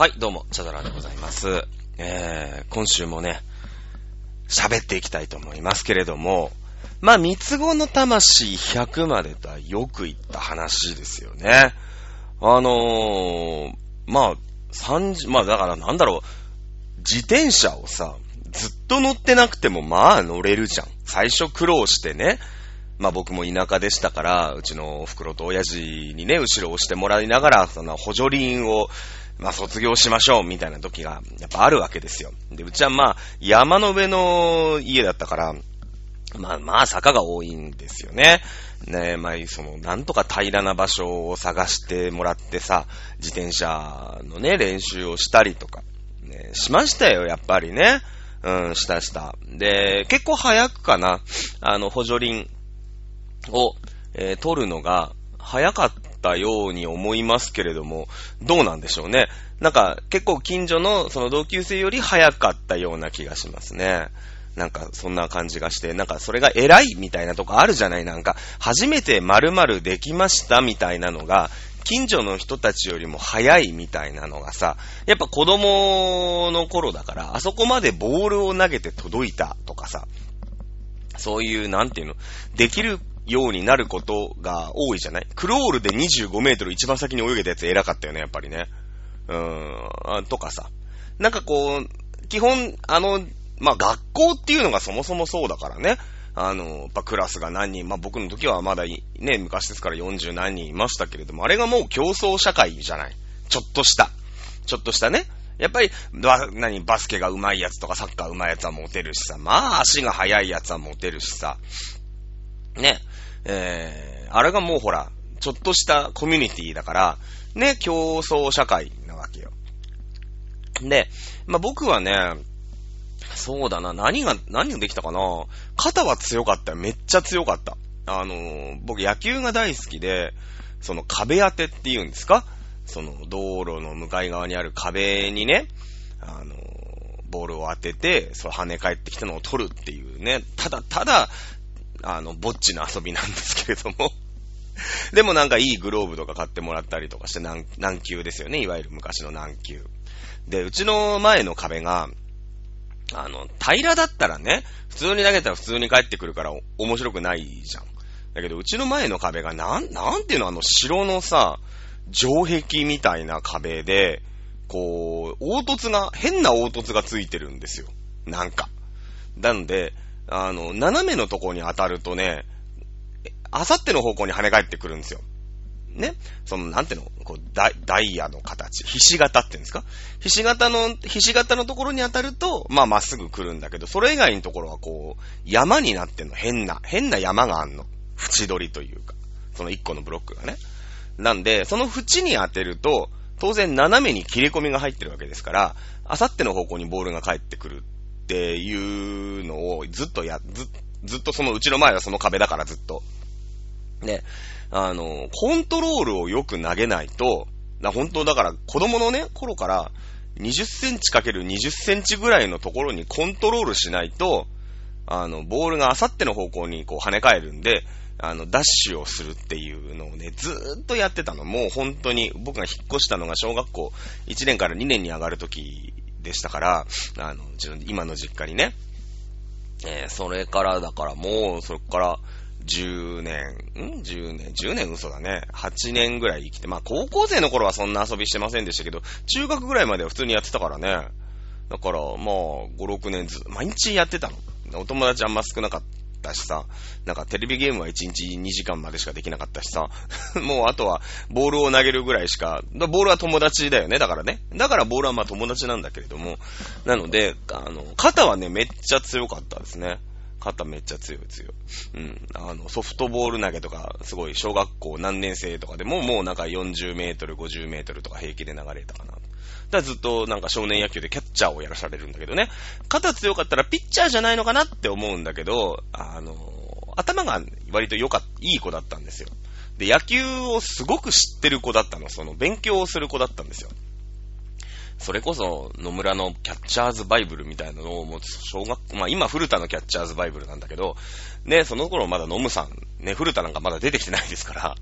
はい、どうも、チャドラでございます。今週もね、喋っていきたいと思いますけれども、まあ、三つ子の魂100までとはよく言った話ですよね。まあ、だからなんだろう、自転車をさ、ずっと乗ってなくてもまあ乗れるじゃん。最初苦労してね、まあ僕も田舎でしたから、うちのお袋と親父にね、後ろを押してもらいながら、その補助輪を、まあ卒業しましょうみたいな時がやっぱあるわけですよ。で、うちはまあ山の上の家だったから、まあ坂が多いんですよね。ねえ、まあそのなんとか平らな場所を探してもらってさ、自転車のね、練習をしたりとか、ね、しましたよ、やっぱりね。うん、した。で、結構早くかな、補助輪を、取るのが早かったように思いますけれども、どうなんでしょうね。なんか、結構近所のその同級生より早かったような気がしますね。なんか、そんな感じがして、なんか、それが偉いみたいなとこあるじゃない、なんか、初めて〇〇できましたみたいなのが、近所の人たちよりも早いみたいなのがさ、やっぱ子供の頃だから、あそこまでボールを投げて届いたとかさ、そういう、なんていうの、できるようになることが多いじゃない？クロールで25メートル一番先に泳げたやつ偉かったよね、やっぱりね。とかさ、なんかこう、基本、まあ、学校っていうのがそもそもそうだからね。やっぱクラスが何人、まあ、僕の時はまだね、昔ですから40何人いましたけれども、あれがもう競争社会じゃない。ちょっとしたね。やっぱり、バスケが上手いやつとかサッカー上手いやつはモテるしさ、まあ、足が速いやつはモテるしさ、ね、あれがもうほら、ちょっとしたコミュニティだから、ね、競争社会なわけよ。で、まあ、僕はね、そうだな。何ができたかな。肩は強かった。めっちゃ強かった。僕野球が大好きで、その壁当てっていうんですか？その道路の向かい側にある壁にね、ボールを当てて、その跳ね返ってきたのを取るっていうね、ただ、ぼっちの遊びなんですけれども。でもなんかいいグローブとか買ってもらったりとかして、軟球ですよね。いわゆる昔の軟球。で、うちの前の壁が、平らだったらね、普通に投げたら普通に返ってくるから面白くないじゃん。だけど、うちの前の壁がなんていうの、城のさ、城壁みたいな壁で、こう、変な凹凸がついてるんですよ。なんか。なんで、斜めのとこに当たるとね、あさっての方向に跳ね返ってくるんですよ。ね、そのなんていうの、こうダイヤの形、ひし形っていうんですか、ひし形のところに当たるとまあまっすぐ来るんだけど、それ以外のところはこう山になってんの、変な山があんの、縁取りというか、その一個のブロックがね、なんでその縁に当てると当然斜めに切れ込みが入ってるわけですから、あさっての方向にボールが返ってくるっていうのをずっとそのうちの前はその壁だからずっとね。コントロールをよく投げないと、本当だから子供のね、頃から20センチ ×20 センチぐらいのところにコントロールしないと、ボールがあさっての方向にこう跳ね返るんで、ダッシュをするっていうのをね、ずーっとやってたの。もう本当に僕が引っ越したのが小学校1年から2年に上がる時でしたから、今の実家にね、それからだからもう、それから、10年嘘だね。8年ぐらい生きて、まあ高校生の頃はそんな遊びしてませんでしたけど、中学ぐらいまでは普通にやってたからね。だからまあ5、6年毎日やってたの。お友達あんま少なかったしさ、なんかテレビゲームは1日2時間までしかできなかったしさ、もうあとはボールを投げるぐらいしか、ボールは友達だよね、だからね。だからボールはまあ友達なんだけれども、なので、肩はね、めっちゃ強かったですね。肩めっちゃ強い。うん。ソフトボール投げとか、すごい、小学校何年生とかでも、もうなんか40メートル、50メートルとか平気で流れたかな。だからずっとなんか少年野球でキャッチャーをやらされるんだけどね。肩強かったらピッチャーじゃないのかなって思うんだけど、頭が割といい子だったんですよ。で、野球をすごく知ってる子だったの。その、勉強をする子だったんですよ。それこそ野村のキャッチャーズバイブルみたいなのを持つまあ今古田のキャッチャーズバイブルなんだけど、ね、その頃まだノムさん、ね、古田なんかまだ出てきてないですから、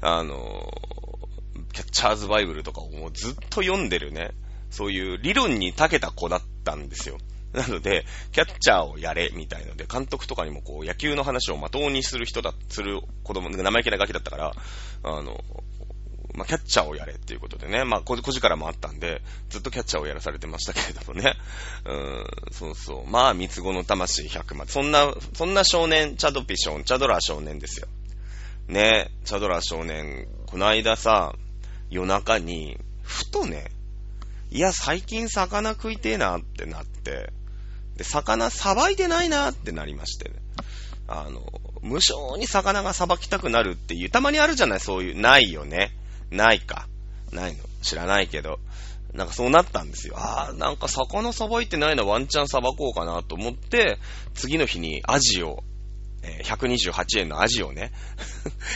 キャッチャーズバイブルとかをもうずっと読んでるね、そういう理論に長けた子だったんですよ。なのでキャッチャーをやれみたいので、監督とかにもこう野球の話をまともにする子供が生意気なガキだったから、まあ、キャッチャーをやれっていうことでね、まあ、小力もあったんで、ずっとキャッチャーをやらされてましたけれどもね。そうそう。まあ、三つ子の魂100万。そんな少年、チャドラー少年ですよ。ね、チャドラー少年、この間さ、夜中に、ふとね、いや、最近魚食いてえなってなって、で、魚さばいてないなってなりましてね。無性に魚がさばきたくなるっていう、たまにあるじゃない、そういう、ないよね。ないか。ないの知らないけど。なんかそうなったんですよ。あー、なんか魚さばいてないのワンチャンさばこうかなと思って、次の日にアジを、128円のアジをね、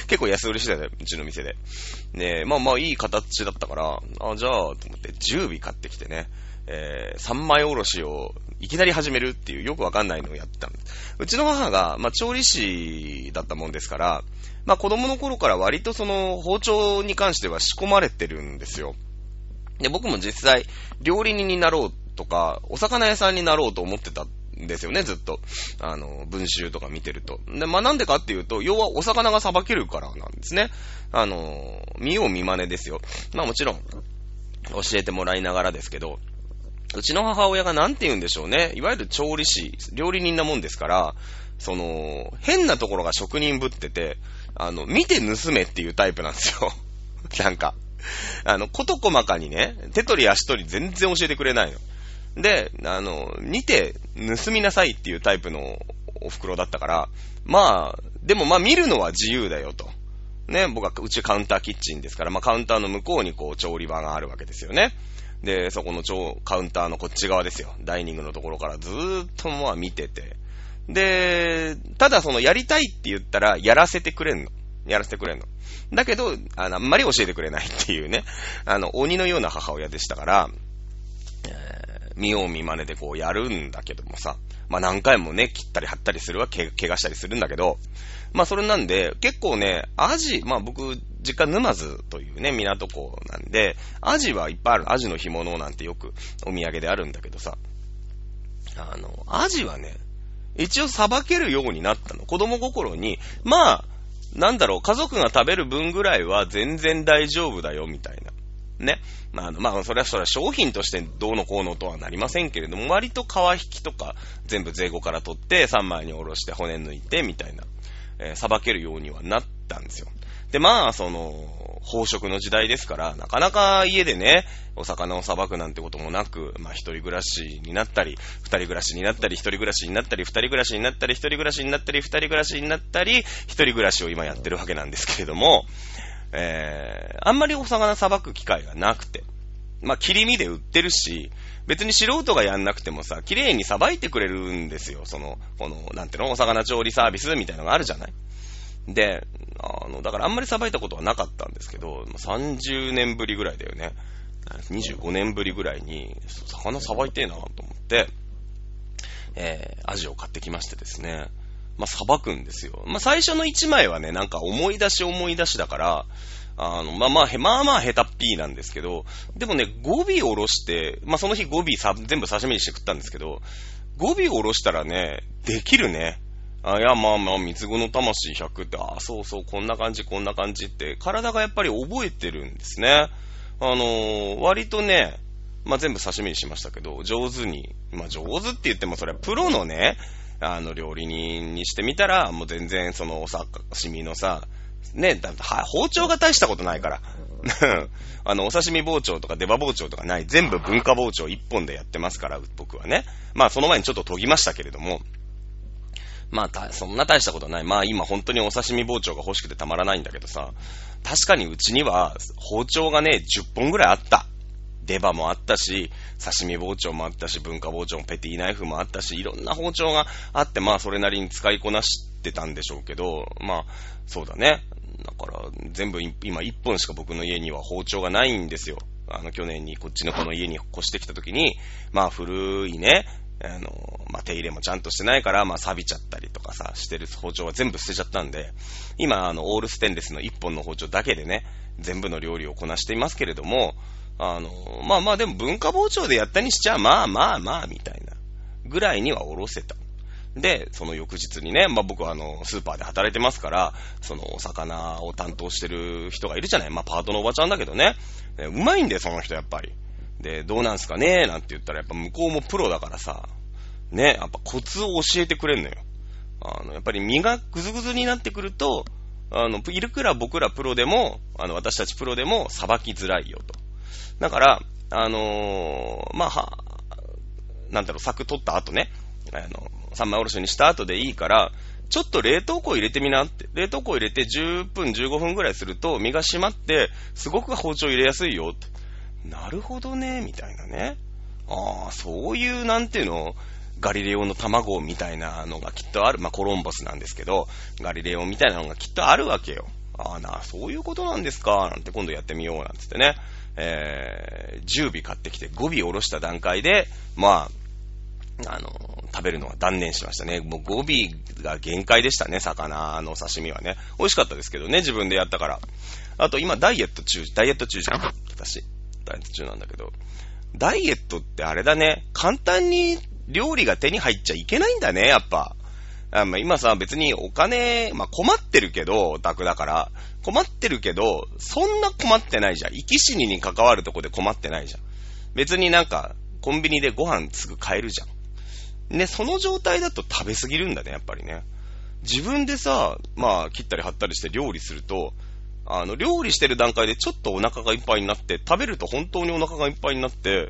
結構安売りしてたよ、うちの店で。ね、まあまあいい形だったから、あ、じゃあ、と思って10尾買ってきてね、三枚おろしをいきなり始めるっていうよくわかんないのをやってたんです。うちの母が、まあ、調理師だったもんですから、まあ、子供の頃から割とその包丁に関しては仕込まれてるんですよ。で、僕も実際料理人になろうとか、お魚屋さんになろうと思ってたんですよね、ずっと。文集とか見てると。で、まあ、なんでかっていうと、要はお魚がさばけるからなんですね。見よう見真似ですよ。まあ、もちろん、教えてもらいながらですけど、うちの母親がなんて言うんでしょうね。いわゆる調理師、料理人なもんですから、その、変なところが職人ぶってて、見て盗めっていうタイプなんですよ。なんか。こと細かにね、手取り足取り全然教えてくれないの。で、見て盗みなさいっていうタイプのお袋だったから、まあ、でもまあ見るのは自由だよと。ね、僕はうちカウンターキッチンですから、まあカウンターの向こうにこう調理場があるわけですよね。で、そこのカウンターのこっち側ですよ。ダイニングのところからずーっとまあ見てて。で、ただそのやりたいって言ったらやらせてくれんの。だけど、あんまり教えてくれないっていうね。鬼のような母親でしたから、見よう見まねでこうやるんだけどもさ。まあ何回もね、切ったり貼ったりするわ、怪我したりするんだけど、まあそれなんで、結構ね、まあ僕、実家沼津というね、港港なんで、アジはいっぱいある。アジの干物なんてよくお土産であるんだけどさ。アジはね、一応さばけるようになったの。子供心に、まあ、なんだろう、家族が食べる分ぐらいは全然大丈夫だよ、みたいな。ね。まあ、それは商品としてどうのこうのとはなりませんけれども、割と皮引きとか全部税後から取って3枚におろして骨抜いてみたいな、さばけるようにはなったんですよ。で、まあ、その、飽食の時代ですから、なかなか家でね、お魚をさばくなんてこともなく、まあ、一人暮らしになったり、二人暮らしになったり、一人暮らしになったり、二人暮らしになったり、一人暮らしになったり、二人暮らしになったり、一人暮らしを今やってるわけなんですけれども、あんまりお魚さばく機会がなくて、まあ、切り身で売ってるし、別に素人がやんなくてもさ、綺麗にさばいてくれるんですよ。なんていうの、お魚調理サービスみたいなのがあるじゃない。で、だからあんまりさばいたことはなかったんですけど、30年ぶりぐらいだよね。25年ぶりぐらいに、魚さばいてえなと思って、アジを買ってきましてですね。まあ、さばくんですよ。まあ、最初の1枚はね、なんか思い出しだから、まあまあ、下手っぴーなんですけど、でもね、5尾おろして、まあ、その日5尾全部刺身にして食ったんですけど、5尾おろしたらね、できるね。いや、まあまあ、三つ子の魂100って、そうそう、こんな感じって、体がやっぱり覚えてるんですね。割とね、まあ、全部刺身にしましたけど、上手に、まあ、上手って言ってもそれはプロのね、料理人にしてみたら、もう全然そのお刺身のさ、ね、包丁が大したことないから。お刺身包丁とか出刃包丁とかない。全部文化包丁一本でやってますから、僕はね。まあその前にちょっと研ぎましたけれども。まあ、そんな大したことない。まあ今本当にお刺身包丁が欲しくてたまらないんだけどさ。確かにうちには包丁がね、10本ぐらいあった。出刃もあったし、刺身包丁もあったし、文化包丁、ペティナイフもあったし、いろんな包丁があって、まあそれなりに使いこなしてたんでしょうけど、まあそうだね。だから全部今1本しか僕の家には包丁がないんですよ。去年にこっちのこの家に越してきた時に、まあ古いね、まあ手入れもちゃんとしてないから、まあ錆びちゃったりとかさ、してる包丁は全部捨てちゃったんで、今オールステンレスの1本の包丁だけでね、全部の料理をこなしていますけれども、まあまあでも文化包丁でやったにしちゃまあみたいなぐらいにはおろせた。で、その翌日にね、まあ僕はスーパーで働いてますから、そのお魚を担当してる人がいるじゃない。まあパートのおばちゃんだけどね。うまいんだよ、その人やっぱり。で、どうなんすかねなんて言ったらやっぱ向こうもプロだからさ、ね、やっぱコツを教えてくれんのよ。やっぱり身がぐずぐずになってくると、いるくら僕らプロでも、私たちプロでもさばきづらいよと。だから、まあ、なんだろう、柵取った後ね、三枚おろしにした後でいいから、ちょっと冷凍庫入れてみなって。冷凍庫入れて10分、15分ぐらいすると身が締まって、すごく包丁入れやすいよって。なるほどね、みたいなね。ああ、そういう、なんていうの、ガリレオの卵みたいなのがきっとある。まあ、コロンボスなんですけど、ガリレオみたいなのがきっとあるわけよ。ああな、そういうことなんですか、なんて今度やってみよう、なんつってね。10尾買ってきて5尾おろした段階で、まあ、食べるのは断念しましたね。もう5尾が限界でしたね、魚の刺身はね。美味しかったですけどね、自分でやったから。あと今ダイエット中じゃん。私。ダイエット中なんだけど。ダイエットってあれだね、簡単に料理が手に入っちゃいけないんだね、やっぱ。まあ、今さ、別にお金、まあ、困ってるけど、オタクだから。困ってるけど、そんな困ってないじゃん。生き死にに関わるとこで困ってないじゃん。別になんか、コンビニでご飯すぐ買えるじゃん。ね、その状態だと食べすぎるんだね、やっぱりね。自分でさ、まあ、切ったり貼ったりして料理すると、料理してる段階でちょっとお腹がいっぱいになって、食べると本当にお腹がいっぱいになって、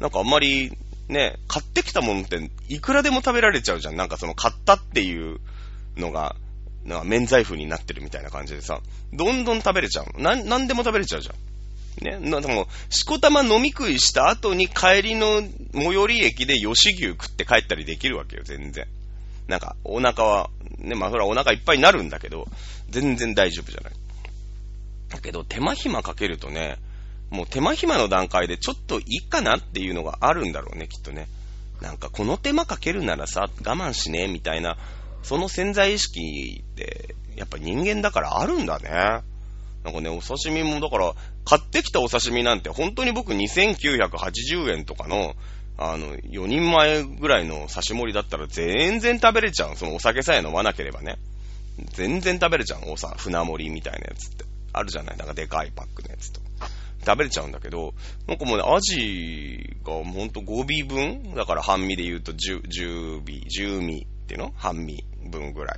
なんかあんまり、ね、買ってきたものっていくらでも食べられちゃうじゃん。なんかその買ったっていうのがなんか免罪符になってるみたいな感じでさ、どんどん食べれちゃう。なんでも食べれちゃうじゃん。ね、でもしこたま飲み食いした後に帰りの最寄り駅で吉牛食って帰ったりできるわけよ。全然。なんかお腹はね、まあそれはお腹いっぱいになるんだけど、全然大丈夫じゃない。だけど手間暇かけるとね。もう手間暇の段階でちょっといいかなっていうのがあるんだろうね、きっとね。なんかこの手間かけるならさ、我慢しねえみたいな、その潜在意識ってやっぱ人間だからあるんだね。なんかね、お刺身もだから買ってきたお刺身なんて本当に僕2980円とかの4人前ぐらいの刺し盛りだったら全然食べれちゃう。そのお酒さえ飲まなければね、全然食べれちゃう。船盛りみたいなやつってあるじゃない、なんかでかいパックのやつと食べれちゃうんだけど、なんかもうね、アジがほんと5尾分だから、半身で言うと10尾っていうの、半身分ぐら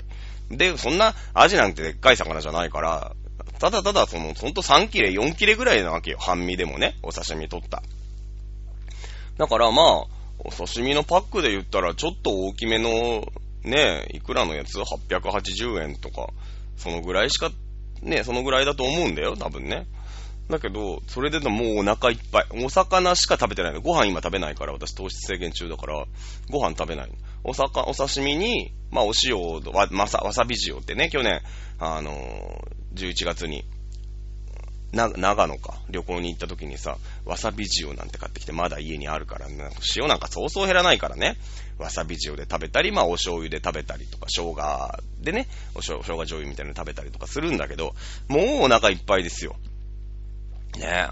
いで、そんなアジなんてでっかい魚じゃないから、ただそのほんと3切れ4切れぐらいなわけよ、半身でもね、お刺身取った。だからまあお刺身のパックで言ったらちょっと大きめのね、いくらのやつ880円とか、そのぐらいしかね、そのぐらいだと思うんだよ、多分ね。だけどそれでもうお腹いっぱい、お魚しか食べてないの。ご飯今食べないから、私糖質制限中だからご飯食べないの。お刺身に、まあ、お塩をわさび塩ってね、去年11月に長野か旅行に行った時にさ、わさび塩なんて買ってきて、まだ家にあるから、なんか塩なんかそうそう減らないからね、わさび塩で食べたり、まあお醤油で食べたりとか、生姜でね、生姜醤油みたいなの食べたりとかするんだけど、もうお腹いっぱいですよね。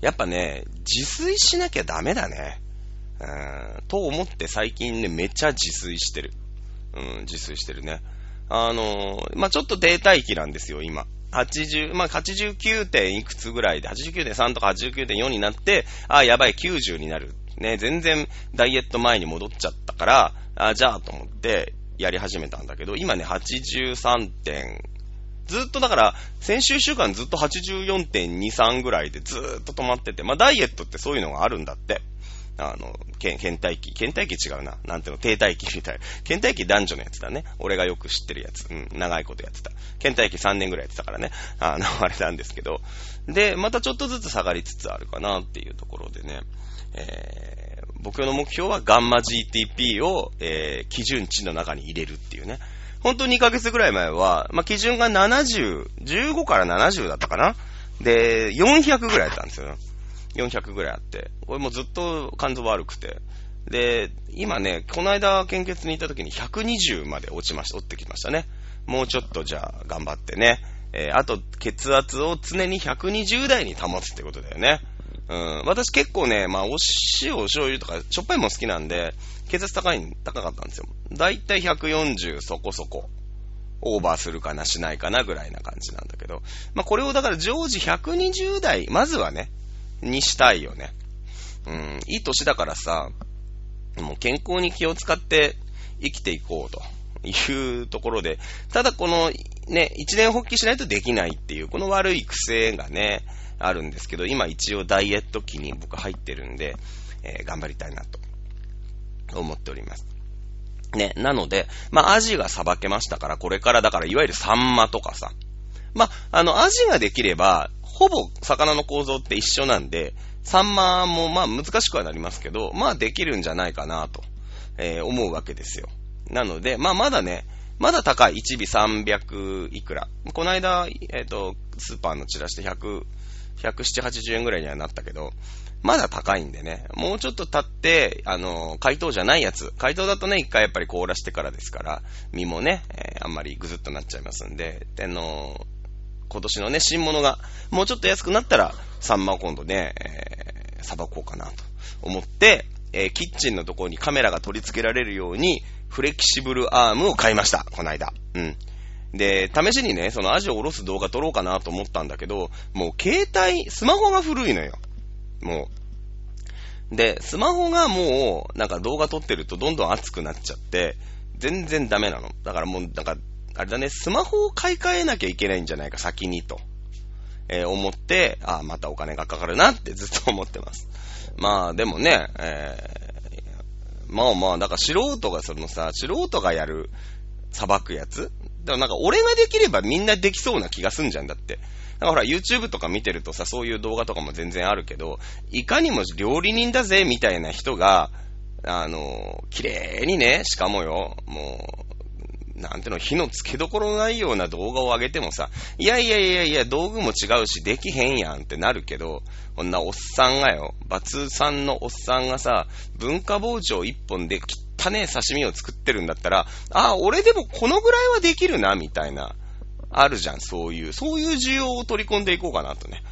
やっぱね、自炊しなきゃダメだね。と思って最近ね、めっちゃ自炊してる。自炊してるね。まあ、ちょっと停滞期なんですよ、今。89点いくつぐらいで、89.3 とか 89.4 になって、やばい、90になる。ね、全然ダイエット前に戻っちゃったから、じゃあと思ってやり始めたんだけど、今ね、83点、ずっとだから先週週間ずっと 84.23 ぐらいでずーっと止まってて、まあダイエットってそういうのがあるんだって。倦怠期違うな、なんていうの、停滞期みたいな。倦怠期男女のやつだね、俺がよく知ってるやつ。長いことやってた。倦怠期3年ぐらいやってたからね、あれなんですけど。で、またちょっとずつ下がりつつあるかなっていうところでね、僕の目標はガンマ GTP を、基準値の中に入れるっていうね。本当に2ヶ月ぐらい前は、まあ、基準が70、15から70だったかな。で、400ぐらいだったんですよね。400ぐらいあって。これもうずっと肝臓悪くて。で、今ね、この間献血に行った時に120まで落ってきましたね。もうちょっとじゃあ頑張ってね。あと血圧を常に120台に保つってことだよね。うん、私結構ね、まあ、お醤油とか、しょっぱいも好きなんで、血圧高かったんですよ。だいたい140そこそこ。オーバーするかな、しないかな、ぐらいな感じなんだけど。まあ、これをだから常時120代、まずはね、にしたいよね。うん、いい年だからさ、もう健康に気を使って生きていこうというところで、ただこのね、一念発起しないとできないっていう、この悪い癖がね、あるんですけど、今一応ダイエット期に僕入ってるんで、頑張りたいなと思っております。ね、なので、まあアジがさばけましたから、これからだからいわゆるサンマとかさ、まあ、アジができれば、ほぼ魚の構造って一緒なんで、サンマもまあ難しくはなりますけど、まあできるんじゃないかなと、思うわけですよ。なので、まあまだね、まだ高い、1尾300いくら。この間、スーパーのチラシで107、80円ぐらいにはなったけど、まだ高いんでね、もうちょっと経って、解凍じゃないやつ、解凍だとね、一回やっぱり凍らしてからですから、身もね、あんまりぐずっとなっちゃいますんで、今年のね、新物が、もうちょっと安くなったら、サンマを今度ね、さばこうかなと思って、キッチンのところにカメラが取り付けられるように、フレキシブルアームを買いました、この間。うん。で、試しにね、そのアジを下ろす動画撮ろうかなと思ったんだけど、もう携帯、スマホが古いのよ。もう。で、スマホがもう、なんか動画撮ってるとどんどん熱くなっちゃって、全然ダメなの。だからもう、なんか、あれだね、スマホを買い替えなきゃいけないんじゃないか、先にと、思って、ああ、またお金がかかるなってずっと思ってます。まあ、でもね、まあまあ、だから素人がそのさ、素人がやる、捌くやつだからなんか俺ができればみんなできそうな気がすんじゃんだって。だからほら YouTube とか見てるとさ、そういう動画とかも全然あるけど、いかにも料理人だぜみたいな人が、綺麗にね、しかもよ、もう、なんての火のつけどころないような動画を上げてもさ、いやいやいやいや道具も違うしできへんやんってなるけど、こんなおっさんがよ、バツさんのおっさんがさ、文化包丁一本で汚ねえ刺身を作ってるんだったら、ああ俺でもこのぐらいはできるなみたいな、あるじゃん、そういう需要を取り込んでいこうかなとね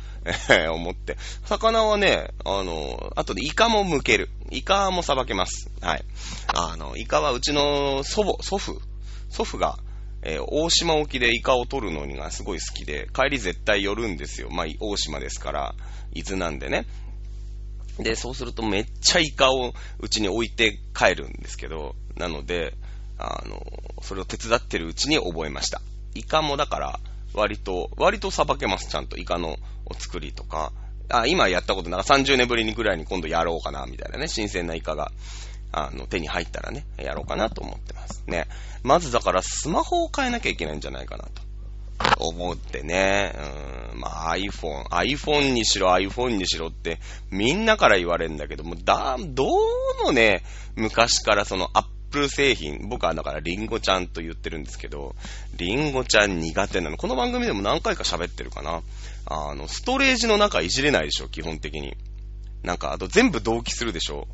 思って、魚はね、あとでイカも剥ける、イカもさばけます。はい、イカはうちの祖父が、大島沖でイカを取るのがすごい好きで、帰り絶対寄るんですよ。まあ、大島ですから、伊豆なんでね。で、そうするとめっちゃイカをうちに置いて帰るんですけど、なので、それを手伝ってるうちに覚えました。イカもだから、割とさばけます。ちゃんとイカのお作りとか、あ、今やったことなら30年ぶりにぐらいに今度やろうかな、みたいなね、新鮮なイカが。手に入ったらね、やろうかなと思ってますね。まずだからスマホを変えなきゃいけないんじゃないかなと思ってね。まあ iPhone にしろってみんなから言われるんだけども、どうもね、昔からその Apple 製品、僕はだからリンゴちゃんと言ってるんですけど、リンゴちゃん苦手なの。この番組でも何回か喋ってるかな。ストレージの中いじれないでしょ、基本的に。なんかあと全部同期するでしょ。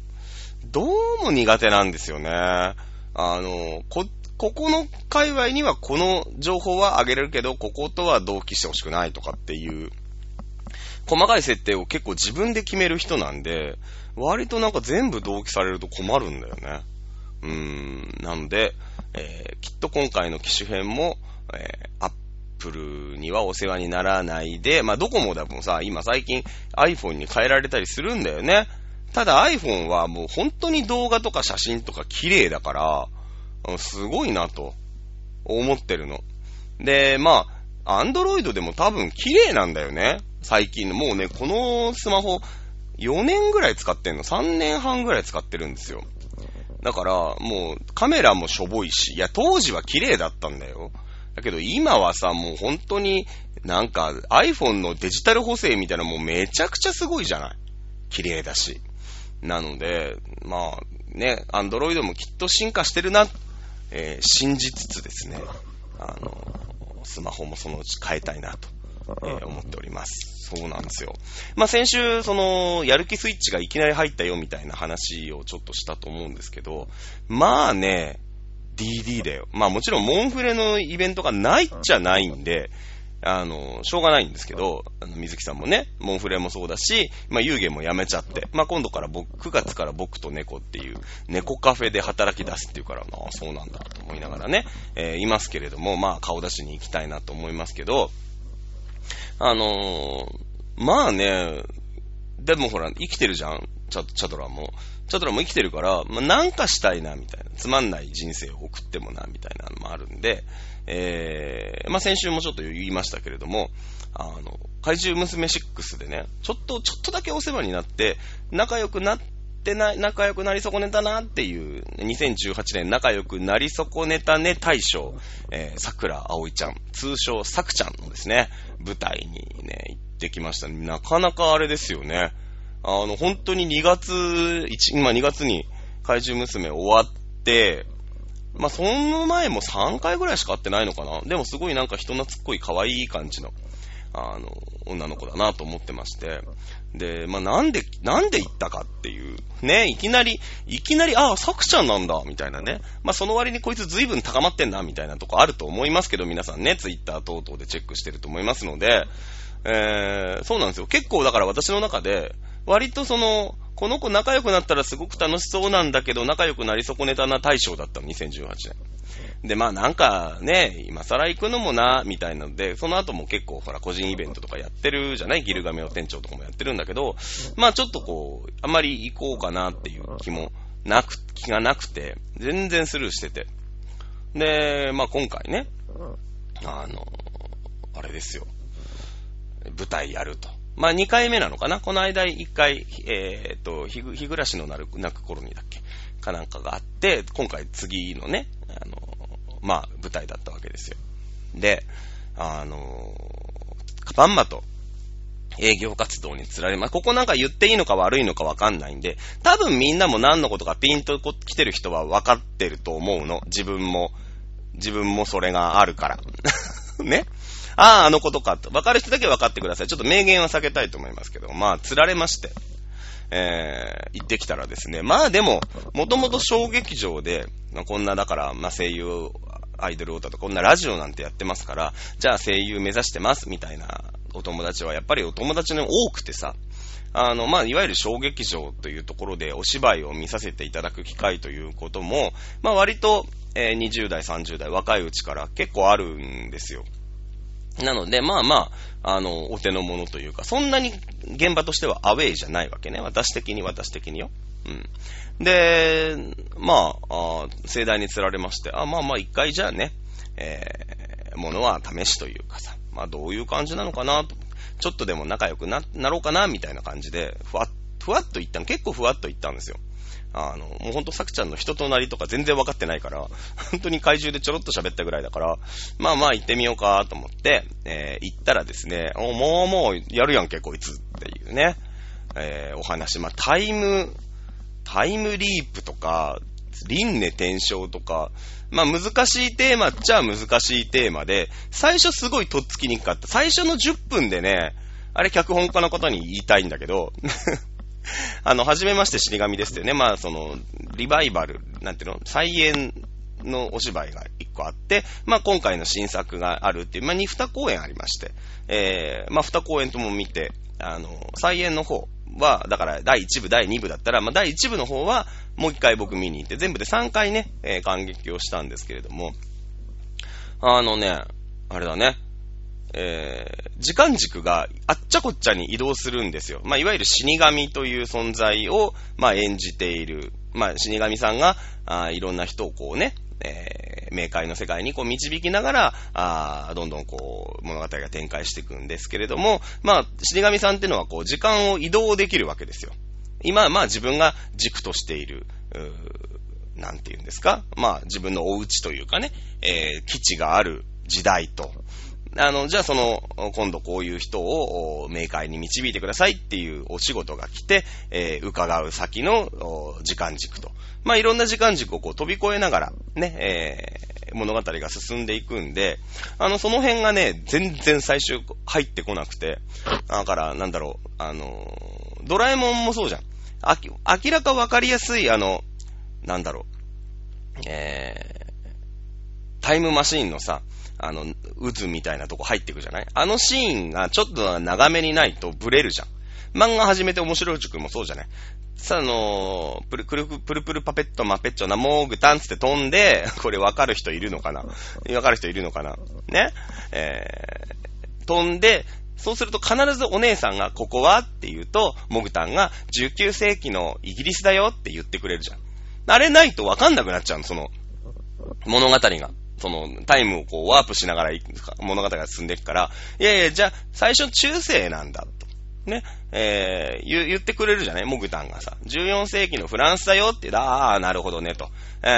どうも苦手なんですよね。ここの界隈にはこの情報はあげれるけど、こことは同期してほしくないとかっていう、細かい設定を結構自分で決める人なんで、割となんか全部同期されると困るんだよね。なので、きっと今回の機種編も、Apple にはお世話にならないで、まあ、ドコモでもさ、今最近 iPhone に変えられたりするんだよね。ただ iPhone はもう本当に動画とか写真とか綺麗だから、すごいなと思ってるの。で、まあ、Android でも多分綺麗なんだよね。最近もうね、このスマホ4年ぐらい使ってんの ?3 年半ぐらい使ってるんですよ。だからもうカメラもしょぼいし、いや当時は綺麗だったんだよ。だけど今はさ、もう本当になんか iPhone のデジタル補正みたいなもうめちゃくちゃすごいじゃない。綺麗だし。なので、まあね、アンドロイドもきっと進化してるな、信じつつですね、スマホもそのうち変えたいなと、思っております。そうなんですよ。まあ先週、その、やる気スイッチがいきなり入ったよみたいな話をちょっとしたと思うんですけど、まあね、DD だよ。まあもちろんモンフレのイベントがないっちゃないんで、しょうがないんですけど、水木さんもね、モンフレもそうだし、幽玄も辞めちゃって、今度から9月から僕と猫っていう、猫カフェで働き出すっていうから、そうなんだと思いながらね、いますけれども、顔出しに行きたいなと思いますけど、ね、でもほら、生きてるじゃん、チャドラも。チャドラも生きてるから、なんかしたいな、みたいな。つまんない人生を送ってもな、みたいなのもあるんで、先週もちょっと言いましたけれども、怪獣娘6でね、ちょっとだけお世話になって、仲良くなり損ねたなっていう、2018年仲良くなり損ねたね大賞、桜葵ちゃん、通称さくちゃんのですね、舞台にね、行ってきました。なかなかあれですよね。本当に2月に怪獣娘終わって、その前も3回ぐらいしか会ってないのかな。でもすごいなんか人懐っこい可愛い感じの、女の子だなと思ってまして。で、なんで行ったかっていう、ね、いきなり、サクちゃんなんだ、みたいなね。その割にこいつ随分高まってんな、みたいなとこあると思いますけど、皆さんね、ツイッター等々でチェックしてると思いますので、そうなんですよ。結構だから私の中で、割とこの子仲良くなったらすごく楽しそうなんだけど、仲良くなり損ねたな大賞だったの、2018年。で、なんかね、今更行くのもな、みたいなので、その後も結構ほら、個人イベントとかやってるじゃない、ギルガメオ店長とかもやってるんだけど、ちょっとあんまり行こうかなっていう気がなくて、全然スルーしてて。で、今回ね、あれですよ。舞台やると。2回目なのかな。この間1回、日暮らしの泣く頃にだっけかなんかがあって、今回次のね、舞台だったわけですよ。で、バンマと営業活動につられます。ここなんか言っていいのか悪いのかわかんないんで、多分みんなも何のことかピンと来てる人はわかってると思うの。自分もそれがあるから。ね。あのことかと。分かる人だけ分かってください。ちょっと明言は避けたいと思いますけど、釣られまして、行ってきたらですね、でも、もともと小劇場で、こんなだから、声優、アイドルオタとこんなラジオなんてやってますから、じゃあ声優目指してます、みたいなお友達は、やっぱりお友達の多くてさ、いわゆる小劇場というところでお芝居を見させていただく機会ということも、割と、20代、30代、若いうちから結構あるんですよ。なので、お手の物というか、そんなに現場としてはアウェイじゃないわけね。私的によ。うん。で、盛大に釣られまして、一回じゃあね、ものは試しというかさ、どういう感じなのかなと、ちょっとでも仲良く なろうかな、みたいな感じで、結構ふわっといったんですよ。もうほんとさくちゃんの人となりとか全然分かってないから、本当に怪獣でちょろっと喋ったぐらいだから、行ってみようかと思って、行ったらですね、もうやるやんけこいつっていうね、お話、タイムリープとか、輪廻転生とか、難しいテーマっちゃ難しいテーマで、最初すごいとっつきにくかった。最初の10分でね、あれ脚本家の方に言いたいんだけど、初めまして死神ですってね、リバイバル、なんていうの、再演のお芝居が一個あって、今回の新作があるっていう、二公演ありまして、二公演とも見て、再演の方は、だから、第一部、第二部だったら、第一部の方は、もう一回僕見に行って、全部で3回ね、観劇をしたんですけれども、あれだね、時間軸があっちゃこっちゃに移動するんですよ。いわゆる死神という存在を、演じている。死神さんが、いろんな人をこうね、冥界の世界にこう導きながら、どんどんこう、物語が展開していくんですけれども、死神さんっていうのはこう、時間を移動できるわけですよ。今、自分が軸としている、なんていうんですか。自分のお家というかね、基地がある時代と、じゃあ今度こういう人を冥界に導いてくださいっていうお仕事が来て、伺う先の時間軸と。いろんな時間軸をこう飛び越えながら、ね、物語が進んでいくんで、その辺がね、全然最終入ってこなくて、だから、なんだろう、ドラえもんもそうじゃん。明らかわかりやすい、なんだろう、タイムマシーンのさ、渦みたいなとこ入ってくじゃない？あのシーンがちょっと長めにないとブレるじゃん。漫画始めて面白い塾もそうじゃない？さ、プルプルパペットマペッチョなモーグタンつって飛んで、これ分かる人いるのかな？分かる人いるのかな？ね？飛んで、そうすると必ずお姉さんがここはって言うと、モグタンが19世紀のイギリスだよって言ってくれるじゃん。あれないと分かんなくなっちゃうの、その物語が。そのタイムをこうワープしながら物語が進んでいくから、いやいや、じゃあ最初中世なんだと。ね。言ってくれるじゃない、モグタンがさ。14世紀のフランスだよって言うと、ああ、なるほどねと。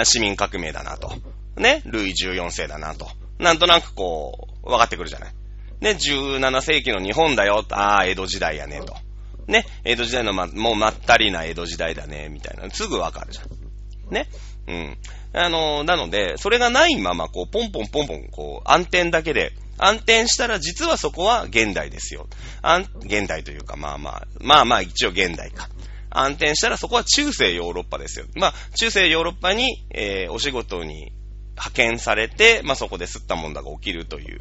市民革命だなと。ね。ルイ14世だなと。なんとなくこう、分かってくるじゃない。ね、17世紀の日本だよ。ああ、江戸時代やね、と。ね、江戸時代のもうまったりな江戸時代だね、みたいな。すぐわかるじゃん。ね。うん。なので、それがないまま、こう、ポンポンポンポン、こう、暗転だけで、暗転したら、実はそこは現代ですよ。現代というか、まあ、一応現代か。暗転したら、そこは中世ヨーロッパですよ。まあ、中世ヨーロッパに、お仕事に派遣されて、まあ、そこで吸ったもんだが起きるという、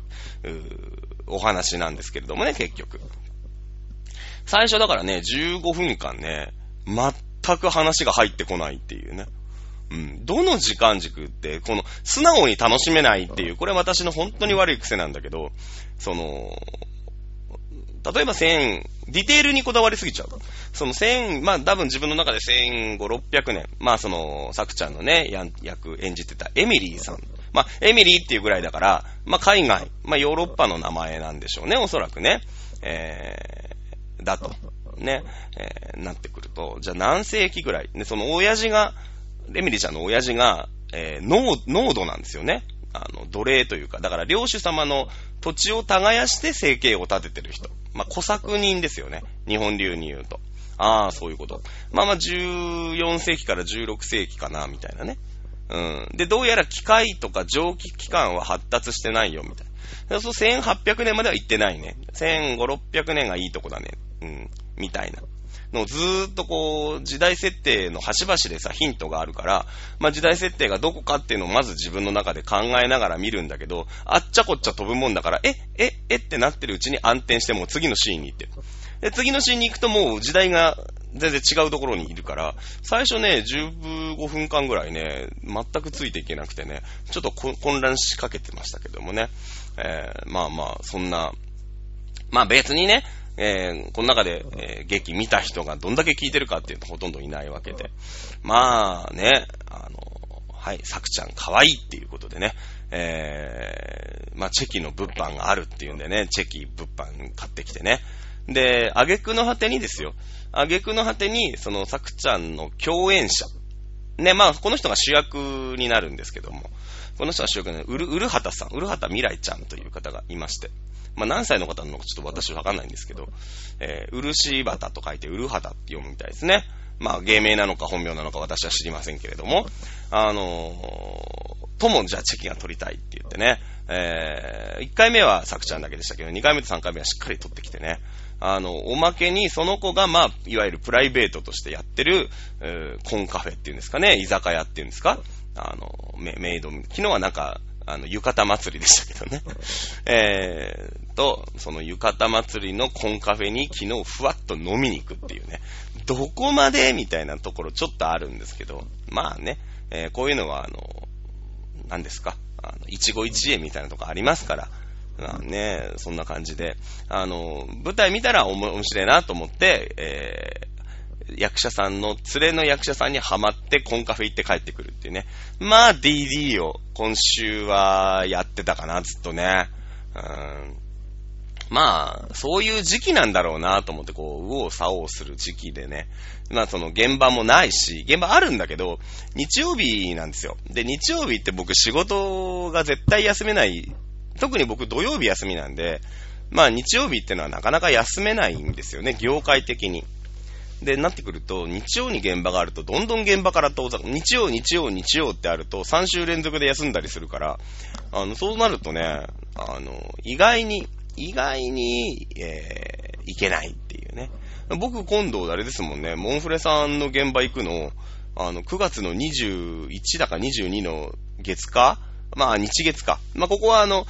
お話なんですけれどもね、結局。最初だからね、15分間ね、全く話が入ってこないっていうね。うん。どの時間軸って、この、素直に楽しめないっていう、これ私の本当に悪い癖なんだけど、その、例えば1000、ディテールにこだわりすぎちゃう。その1000、まあ多分自分の中で1500、600年、まあその、さくちゃんのね、役演じてたエミリーさん。まあ、エミリーっていうぐらいだから、まあ、海外、まあ、ヨーロッパの名前なんでしょうね、おそらくね。だと、ね、なってくると、じゃあ何世紀ぐらい、ね、その親父が、エミリーちゃんの親父が、農奴なんですよね。奴隷というか、だから領主様の土地を耕して生計を立ててる人。まあ、小作人ですよね。日本流に言うと。ああ、そういうこと。まあまあ、14世紀から16世紀かな、みたいなね。うん、で、どうやら機械とか蒸気機関は発達してないよ、みたいな。そう、1800年までは行ってないね。1500、600年がいいとこだね。うん、みたいな。のずーっとこう、時代設定の端々でさ、ヒントがあるから、まあ、時代設定がどこかっていうのをまず自分の中で考えながら見るんだけど、あっちゃこっちゃ飛ぶもんだから、えってなってるうちに暗転してもう次のシーンに行ってる。で、次のシーンに行くともう時代が、全然違うところにいるから、最初ね、15分間ぐらいね、全くついていけなくてね、ちょっと混乱しかけてましたけどもね。まあまあ、そんな、まあ別にね、この中で、劇見た人がどんだけ聞いてるかっていうとほとんどいないわけで。まあね、はい、さくちゃん可愛いっていうことでね、まあチェキの物販があるっていうんでね、チェキ物販買ってきてね。で、挙句の果てにですよ。挙句の果てに、その、さくちゃんの共演者。ね、まあ、この人が主役になるんですけども。この人が主役になる、うるはたさん、うるはたみらいちゃんという方がいまして。まあ、何歳の方なのかちょっと私わかんないんですけど、うるしばたと書いて、うるはたって読むみたいですね。まあ、芸名なのか本名なのか私は知りませんけれども、ともじゃあチェキが取りたいって言ってね、1回目はさくちゃんだけでしたけど、2回目と3回目はしっかり取ってきてね、おまけにその子が、まあ、いわゆるプライベートとしてやってる、コンカフェっていうんですかね、居酒屋っていうんですか、メイド、昨日はなんか、浴衣祭りでしたけどね。その浴衣祭りのコンカフェに昨日ふわっと飲みに行くっていうね、どこまでみたいなところちょっとあるんですけど、まあね、こういうのは、何ですか、一期一会みたいなとこありますから、まあね、そんな感じで、舞台見たら面白いなと思って、役者さんの、連れの役者さんにハマってコンカフェ行って帰ってくるっていうね。まあ DD を今週はやってたかな、ずっとね。まあ、そういう時期なんだろうなと思って、こう、右往左往する時期でね。まあ、その現場もないし、現場あるんだけど、日曜日なんですよ。で、日曜日って僕仕事が絶対休めない。特に僕土曜日休みなんで、まあ日曜日ってのはなかなか休めないんですよね、業界的に。で、なってくると、日曜に現場があると、どんどん現場から遠ざかる。日曜ってあると、3週連続で休んだりするから、そうなるとね、意外に、行けないっていうね。僕今度あれですもんね、モンフレさんの現場行くの、9月の21だか22の月火まあ日月か。まあここはなん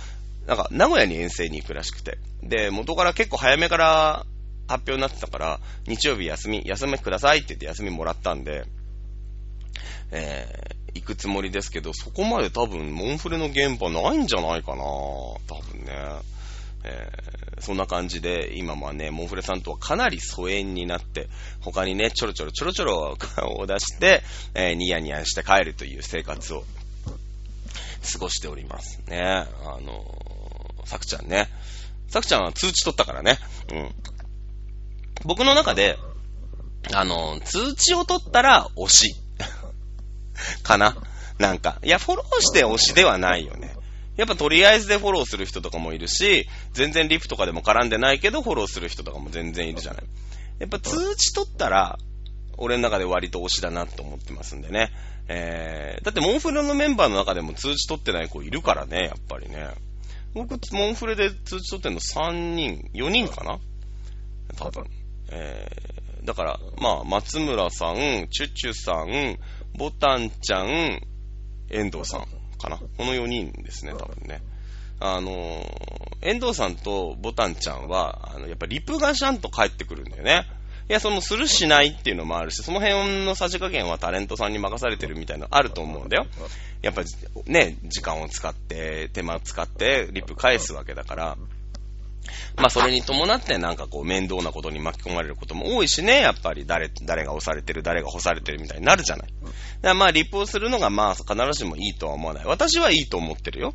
か名古屋に遠征に行くらしくて。で、元から結構早めから発表になってたから、日曜日休みくださいって言って休みもらったんで、行くつもりですけど、そこまで多分モンフレの現場ないんじゃないかな多分ね。そんな感じで今はねモンフレさんとはかなり疎遠になって他にねちょろちょろ顔を出して、ニヤニヤして帰るという生活を過ごしておりますね。さくちゃんね、さくちゃんは通知取ったからね、うん、僕の中で通知を取ったら推しかな。なんかいやフォローして推しではないよね。やっぱとりあえずでフォローする人とかもいるし、全然リプとかでも絡んでないけどフォローする人とかも全然いるじゃない。やっぱ通知取ったら俺の中で割と推しだなと思ってますんでね、だってモンフレのメンバーの中でも通知取ってない子いるからね。やっぱりね僕モンフレで通知取ってんの3人4人かな多分、だからまあ松村さん、チュチュさん、ボタンちゃん、遠藤さんかな、この4人ですね多分ね。遠藤さんとボタンちゃんはやっぱリプがシャンと返ってくるんだよね。いやそのするしないっていうのもあるし、その辺のさじ加減はタレントさんに任されてるみたいなのあると思うんだよ。やっぱね時間を使って手間を使ってリプ返すわけだから、まあそれに伴ってなんかこう面倒なことに巻き込まれることも多いしね。やっぱり誰が押されてる誰が干されてるみたいになるじゃない。だからまあリプをするのがまあ必ずしもいいとは思わない。私はいいと思ってるよ。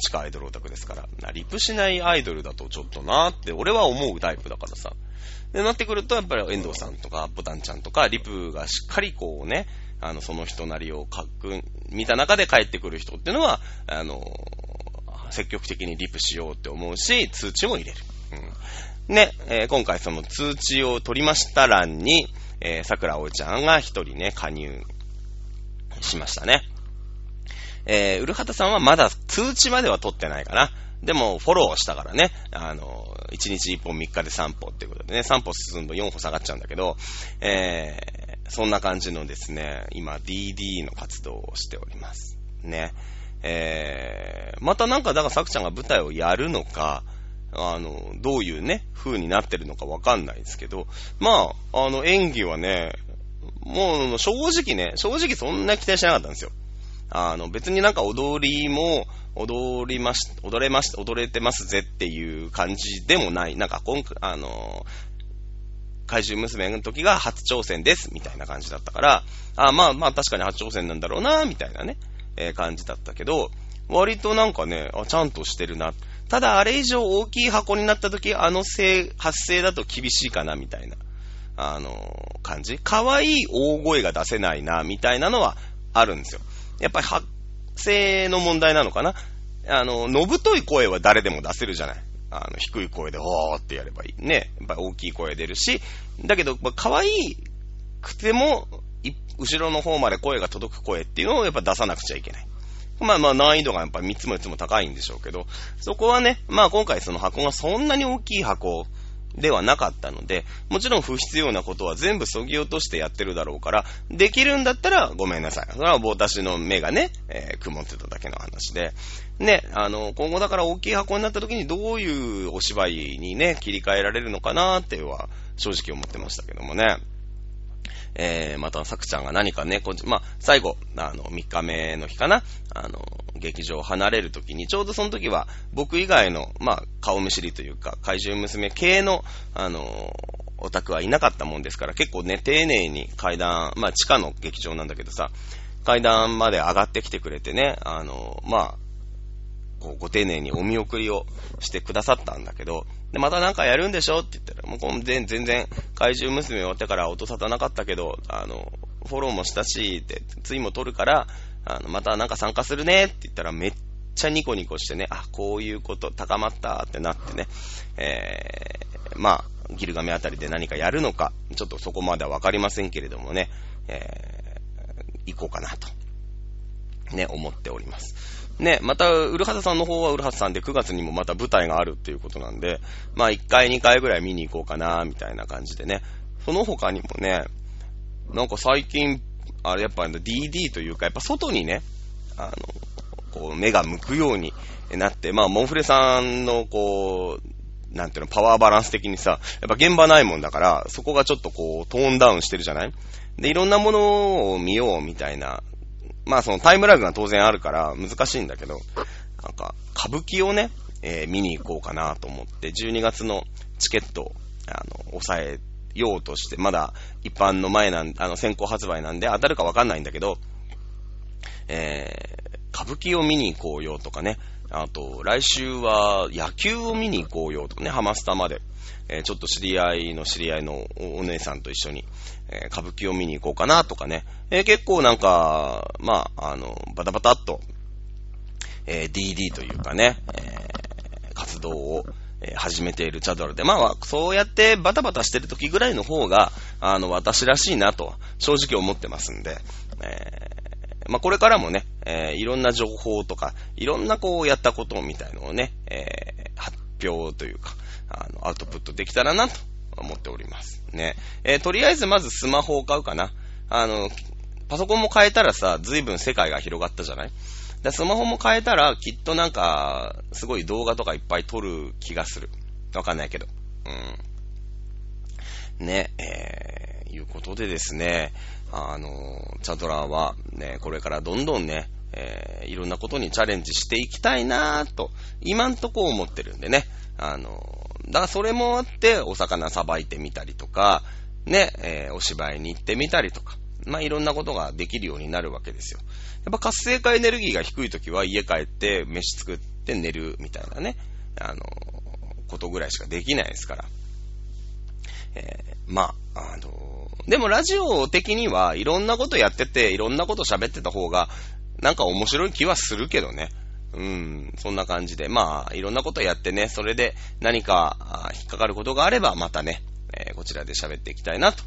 地下アイドルオタクですから。リプしないアイドルだとちょっとなーって俺は思うタイプだからさ。でなってくるとやっぱり遠藤さんとかボタンちゃんとかリプがしっかりこうねその人なりを見た中で帰ってくる人っていうのは積極的にリプしようって思うし、通知を入れる、うん、ね、今回その通知を取りました欄に、桜葵ちゃんが一人ね加入しましたね。うるはたさんはまだ通知までは取ってないかな。でもフォローしたからね、1日1本3日で3歩っていうことでね、3歩進むと4歩下がっちゃうんだけど、そんな感じのですね今 DD の活動をしておりますね。またなんかだからさくちゃんが舞台をやるのかどういうね風になってるのかわかんないですけど、まあ演技はねもう正直そんな期待しなかったんですよ。別になんか踊りも踊れてますぜっていう感じでもない。なんか怪獣娘の時が初挑戦ですみたいな感じだったから、まあ確かに初挑戦なんだろうなみたいなね感じだったけど、割となんかねちゃんとしてるな。ただあれ以上大きい箱になった時発声だと厳しいかなみたいな感じ。可愛い大声が出せないなみたいなのはあるんですよ。やっぱり発声の問題なのかな。のぶとい声は誰でも出せるじゃない。低い声でおーってやればいいね。やっぱり大きい声出るし、だけど可愛くても後ろの方まで声が届く声っていうのをやっぱ出さなくちゃいけない。まあ難易度がやっぱ3つも4つも高いんでしょうけど、そこはね、まあ今回その箱がそんなに大きい箱ではなかったので、もちろん不必要なことは全部削ぎ落としてやってるだろうから、できるんだったらごめんなさい。それは私の目がね、曇ってただけの話で。ね、今後だから大きい箱になった時にどういうお芝居にね、切り替えられるのかなっていうのは正直思ってましたけどもね。またさくちゃんが何かね、最後3日目の日かな、劇場を離れるときにちょうどその時は僕以外の顔見知りというか怪獣娘系のオタクはいなかったもんですから、結構ね丁寧に階段地下の劇場なんだけどさ、階段まで上がってきてくれてねご丁寧にお見送りをしてくださったんだけど、でまたなんかやるんでしょって言ったら、もう全然怪獣娘終わってから音沙汰なかったけどフォローもしたしでついも取るからまたなんか参加するねって言ったらめっちゃニコニコしてね、あこういうこと高まったってなってね、ギルガメあたりで何かやるのかちょっとそこまではわかりませんけれどもね、行こうかなとね思っておりますね。またウルハタさんの方はウルハタさんで9月にもまた舞台があるっていうことなんで、1回2回ぐらい見に行こうかなみたいな感じでね。その他にもね、なんか最近やっぱ DD というかやっぱ外にねこう目が向くようになって、まあモンフレさんのこうなんていうのパワーバランス的にさ、やっぱ現場ないもんだからそこがちょっとこうトーンダウンしてるじゃない？でいろんなものを見ようみたいな、まあそのタイムラグが当然あるから難しいんだけど、なんか歌舞伎をね、見に行こうかなと思って12月のチケットを抑えようとして、まだ一般の前なん先行発売なんで当たるかわかんないんだけど、歌舞伎を見に行こうよとかね、あと来週は野球を見に行こうよとかね、ハマスタまで、ちょっと知り合いのお姉さんと一緒に、歌舞伎を見に行こうかなとかね、結構なんかまあバタバタっと、DD というかね、活動を始めているチャドラで、まあそうやってバタバタしてる時ぐらいの方が私らしいなと正直思ってますんで、まあこれからもね、いろんな情報とかいろんなこうやったことみたいのをね、発表というかアウトプットできたらなと思っておりますね。とりあえずまずスマホを買うかな。パソコンも変えたらさ、随分世界が広がったじゃない。でスマホも変えたらきっとなんかすごい動画とかいっぱい撮る気がする。わかんないけど、うん、ね、いうことでですね、チャドラーはねこれからどんどんね、いろんなことにチャレンジしていきたいなぁと今んとこ思ってるんでね、だからそれもあってお魚さばいてみたりとかね、お芝居に行ってみたりとか。まあいろんなことができるようになるわけですよ。やっぱ活性化エネルギーが低いときは家帰って飯作って寝るみたいなね、ことぐらいしかできないですから。まあでもラジオ的にはいろんなことやってていろんなこと喋ってた方がなんか面白い気はするけどね。うん、そんな感じでまあいろんなことやってね、それで何か引っかかることがあればまたね、こちらで喋っていきたいなと。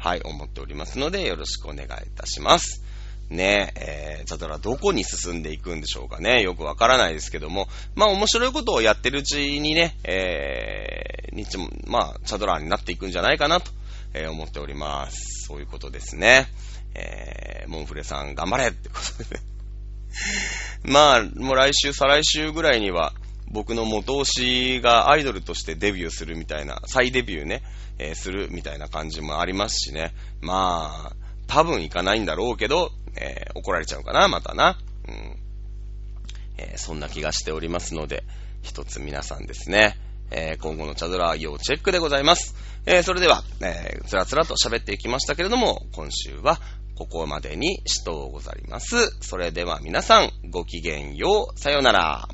はい、思っておりますのでよろしくお願いいたします。ねえ、チャドラどこに進んでいくんでしょうかね。よくわからないですけども、まあ面白いことをやってるうちにね、日もまあチャドラになっていくんじゃないかなと、思っております。そういうことですね。モンフレさん頑張れってことで、ね、まあもう来週再来週ぐらいには僕の元推しがアイドルとしてデビューするみたいな、再デビューね、するみたいな感じもありますしね。まあ多分行かないんだろうけど、怒られちゃうかなまたな、そんな気がしておりますので、一つ皆さんですね、今後のチャドラ要チェックでございます。それでは、つらつらと喋っていきましたけれども、今週はここまでにしとうございます。それでは皆さんごきげんよう、さようなら。